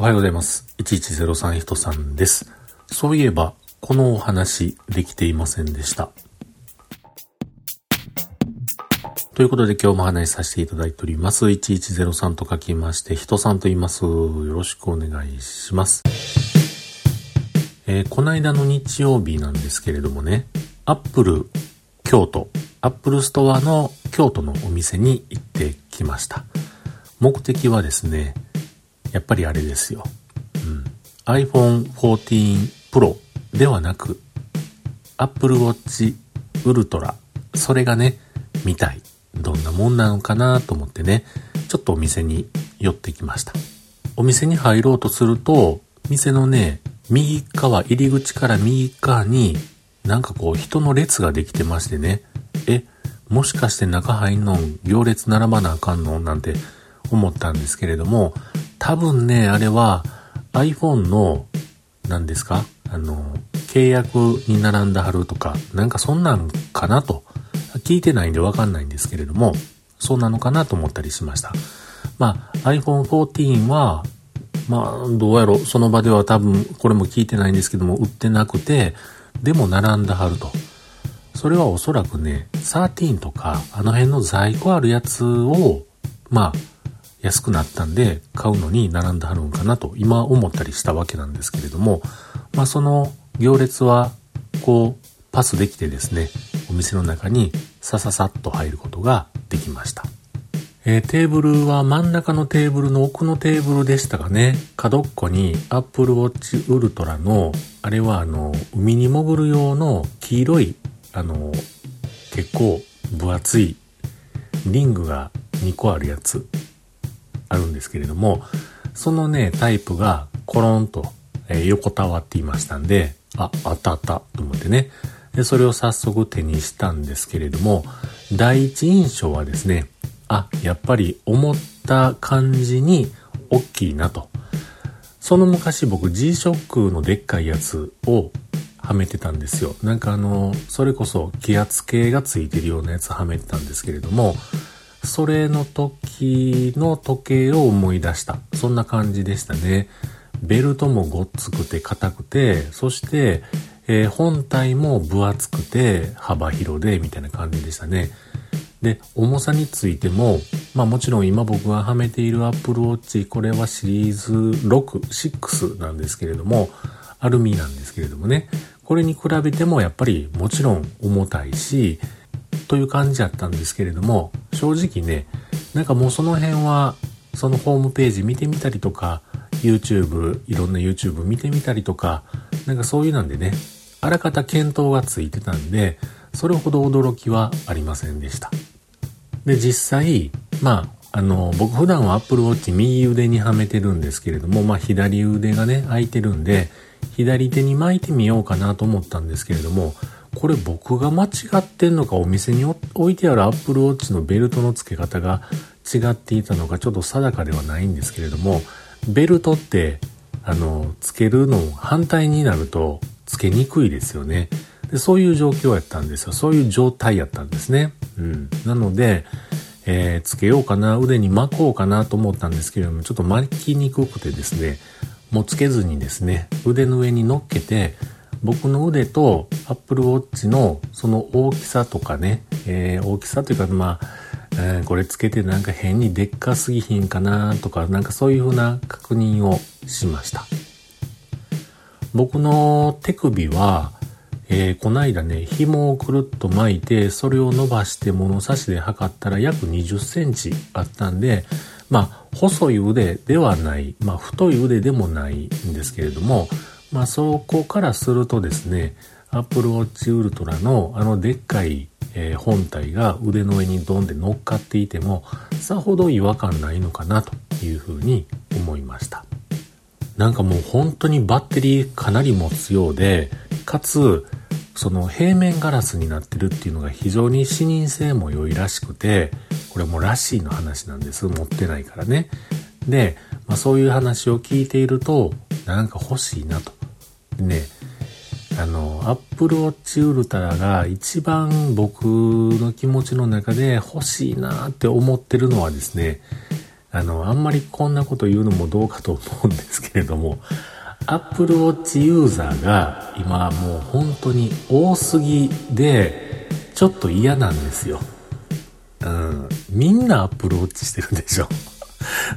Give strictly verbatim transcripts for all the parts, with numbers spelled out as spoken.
おはようございます。いちいちゼロさん人さんです。そういえば、このお話できていませんでした。ということで今日もお話しさせていただいております。いちいちゼロさんと書きまして、人さんと言います。よろしくお願いします。えー、この間の日曜日なんですけれどもね、Apple 京都、Apple ストアの京都のお店に行ってきました。目的はですね、やっぱりあれですよ。うん、アイフォン フォーティーン プロ ではなく、Apple Watch Ultra、それがね、見たい。どんなもんなのかなと思ってね、ちょっとお店に寄ってきました。お店に入ろうとすると、店のね、右側、入り口から右側に、なんかこう人の列ができてましてね、え、もしかして中入んの行列並ばなあかんのなんて思ったんですけれども、多分ね、あれは iPhone の、なんですか、あの、契約に並んだはるとか、なんかそんなんかなと。聞いてないんでわかんないんですけれども、そうなのかなと思ったりしました。まあ、アイフォン フォーティーン は、まあ、どうやろ、その場では多分、これも聞いてないんですけども、売ってなくて、でも並んだはると。それはおそらくね、サーティーンとか、あの辺の在庫あるやつを、まあ、安くなったんで、買うのに並んだはるんかなと、今思ったりしたわけなんですけれども、まあ、その行列は、こう、パスできてですね、お店の中にさささっと入ることができました。えー、テーブルは真ん中のテーブルの奥のテーブルでしたがね、角っこに Apple Watch Ultra の、あれはあの、海に潜る用の黄色い、あの、結構分厚いリングがにこあるやつ、あるんですけれども、そのね、タイプがコロンと、えー、横たわっていましたんで、あ、あったあったと思ってね、でそれを早速手にしたんですけれども、第一印象はですね、あ、やっぱり思った感じに大きいなと。その昔僕 G-ショック のでっかいやつをはめてたんですよ。なんかあの、それこそ気圧計がついてるようなやつはめてたんですけれども、それの時の時計を思い出した。そんな感じでしたね。ベルトもごっつくて硬くて、そして、えー、本体も分厚くて幅広でみたいな感じでしたね。で、重さについても、まあもちろん今僕がはめている Apple Watch、これはシリーズろく、ろくなんですけれども、アルミなんですけれどもね、これに比べてもやっぱりもちろん重たいし、という感じだったんですけれども、正直ね、なんかもうその辺は、そのホームページ見てみたりとか、YouTube、いろんな YouTube 見てみたりとか、なんかそういうなんでね、あらかた検討がついてたんで、それほど驚きはありませんでした。で、実際、まあ、あの、僕普段は Apple Watch 右腕にはめてるんですけれども、まあ左腕がね、空いてるんで、左手に巻いてみようかなと思ったんですけれども、これ僕が間違ってんのか、お店に置いてある Apple Watch のベルトの付け方が違っていたのか、ちょっと定かではないんですけれども、ベルトって、あの、つけるの反対になるとつけにくいですよね。で、そういう状況やったんですよ。そういう状態やったんですね。うん。なので、えー、つけようかな、腕に巻こうかなと思ったんですけれども、ちょっと巻きにくくてですね、もうつけずにですね、腕の上に乗っけて、僕の腕と Apple Watch のその大きさとかね、えー、大きさというか、まあ、えー、これつけてなんか変にでっかすぎひんかなとか、なんかそういうふうな確認をしました。僕の手首は、えー、こないだね、紐をくるっと巻いて、それを伸ばして物差しで測ったら約にじゅっセンチあったんで、まあ、細い腕ではない、まあ、太い腕でもないんですけれども、まあ、そこからするとですね、Apple Watch Ultra のあのでっかい、えー、本体が腕の上にドンで乗っかっていてもさほど違和感ないのかなというふうに思いました。なんかもう本当にバッテリーかなり持つようで、かつその平面ガラスになってるっていうのが非常に視認性も良いらしくて、これもうらしいの話なんです。持ってないからね。で、まあ、そういう話を聞いているとなんか欲しいなと。でね、あの、Apple Watch Ultra が一番僕の気持ちの中で欲しいなって思ってるのはですね、あの、あんまりこんなこと言うのもどうかと思うんですけれども、Apple Watch ユーザーが今もう本当に多すぎで、ちょっと嫌なんですよ。うん、みんな Apple Watch してるでしょ。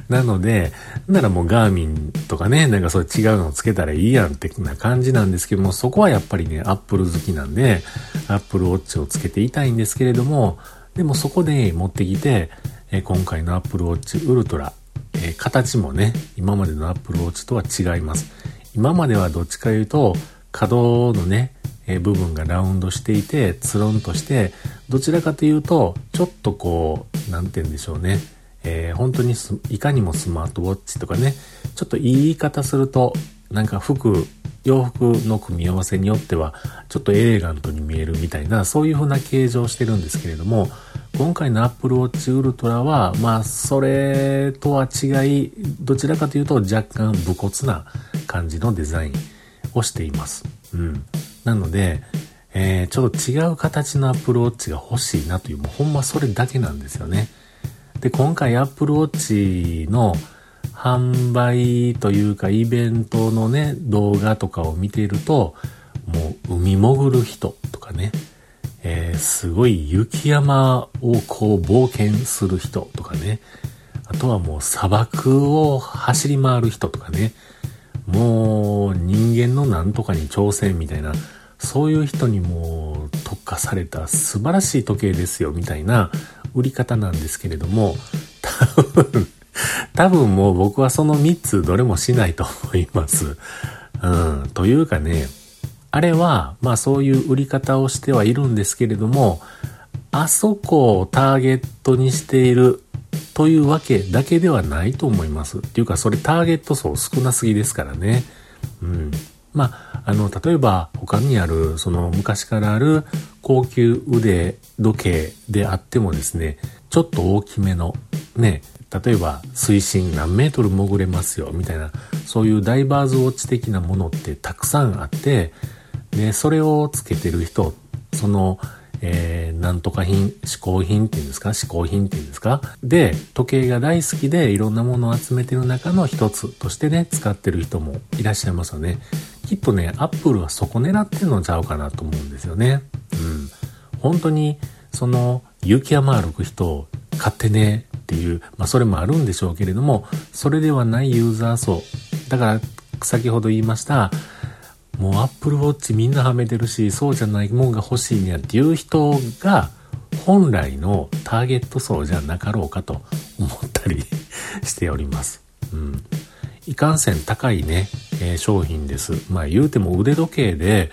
なので、ならもうガーミンとかね、なんかそう違うのをつけたらいいやんってな感じなんですけども、そこはやっぱりね、Apple 好きなんで、Apple Watch をつけていたいんですけれども、でもそこで持ってきて、今回の Apple Watch Ultra、形もね、今までの Apple Watch とは違います。今まではどっちかいうと、角のね、部分がラウンドしていて、つるんとして、どちらかというと、ちょっとこう、なんて言うんでしょうね、えー、本当にいかにもスマートウォッチとかね、ちょっといい言い方すると、なんか服、洋服の組み合わせによってはちょっとエレガントに見えるみたいな、そういう風な形状をしてるんですけれども、今回の Apple Watch Ultra はまあそれとは違い、どちらかというと若干武骨な感じのデザインをしています。うん、なので、えー、ちょっと違う形の Apple Watch が欲しいなという、もうほんまそれだけなんですよね。で、今回 Apple Watch の販売というかイベントのね、動画とかを見ていると、もう海潜る人とかね、えー、すごい雪山をこう冒険する人とかね、あとはもう砂漠を走り回る人とかね、もう人間のなんとかに挑戦みたいな、そういう人にもう特化された素晴らしい時計ですよみたいな売り方なんですけれども、多分多分もう僕はそのみっつどれもしないと思います。うん、というかね、あれはまあそういう売り方をしてはいるんですけれども、あそこをターゲットにしているというわけだけではないと思います。っていうかそれターゲット層少なすぎですからね。うん、まああの例えば他にあるその昔からある高級腕時計であってもですね、ちょっと大きめのね。例えば水深何メートル潜れますよみたいな、そういうダイバーズウォッチ的なものってたくさんあって、でそれをつけてる人、その、えー、なんとか品、嗜好品っていうんですか、嗜好品っていうんですか、で時計が大好きでいろんなものを集めてる中の一つとしてね、使ってる人もいらっしゃいますよね。きっとね、アップルはそこ狙ってんのちゃうかなと思うんですよね。うん、本当にその雪山歩く人を買ってねっていう、まあそれもあるんでしょうけれども、それではないユーザー層だから、先ほど言いました、もう Apple Watch みんなはめてるし、そうじゃないもんが欲しいんやっていう人が本来のターゲット層じゃなかろうかと思ったりしております。うん、いかんせん高いね、えー、商品です。まあ言うても腕時計で、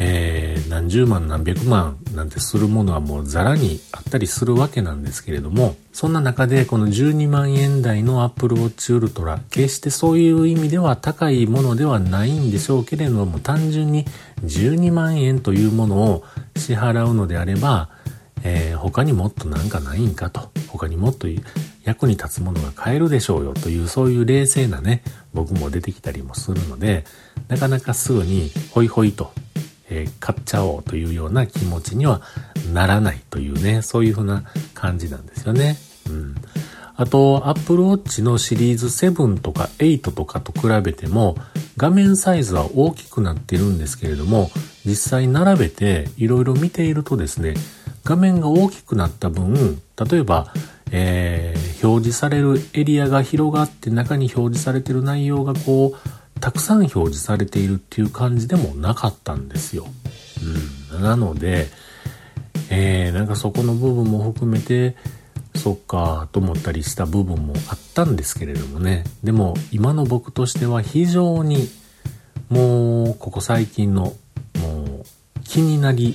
えー、何十万何百万なんてするものはもうザラにあったりするわけなんですけれども、そんな中でこのじゅうにまんえん台の Apple Watch Ultra、 決してそういう意味では高いものではないんでしょうけれども、単純にじゅうにまんえんというものを支払うのであれば、えー、他にもっとなんかないんかと、他にもっと役に立つものが買えるでしょうよという、そういう冷静なね、僕も出てきたりもするので、なかなかすぐにホイホイとえー、買っちゃおうというような気持ちにはならないというね、そういう風な感じなんですよね。うん、あと Apple Watch のシリーズななとかはちとかと比べても、画面サイズは大きくなっているんですけれども、実際並べていろいろ見ているとですね、画面が大きくなった分、例えば、えー、表示されるエリアが広がって、中に表示されている内容がこうたくさん表示されているっていう感じでもなかったんですよ。うん、なので、えー、なんかそこの部分も含めてそっかと思ったりした部分もあったんですけれどもね、でも今の僕としては非常にもうここ最近のもう気になり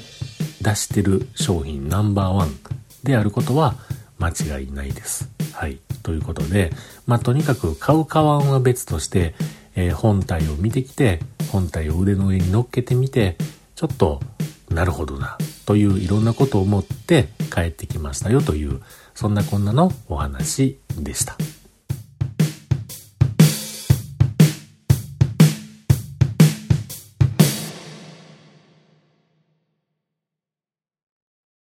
出してる商品ナンバーワンであることは間違いないです。はい、ということで、まあとにかく買う買わんは別として、えー、本体を見てきて、本体を腕の上に乗っけてみて、ちょっとなるほどなといういろんなことを思って帰ってきましたよという、そんなこんなのお話でした。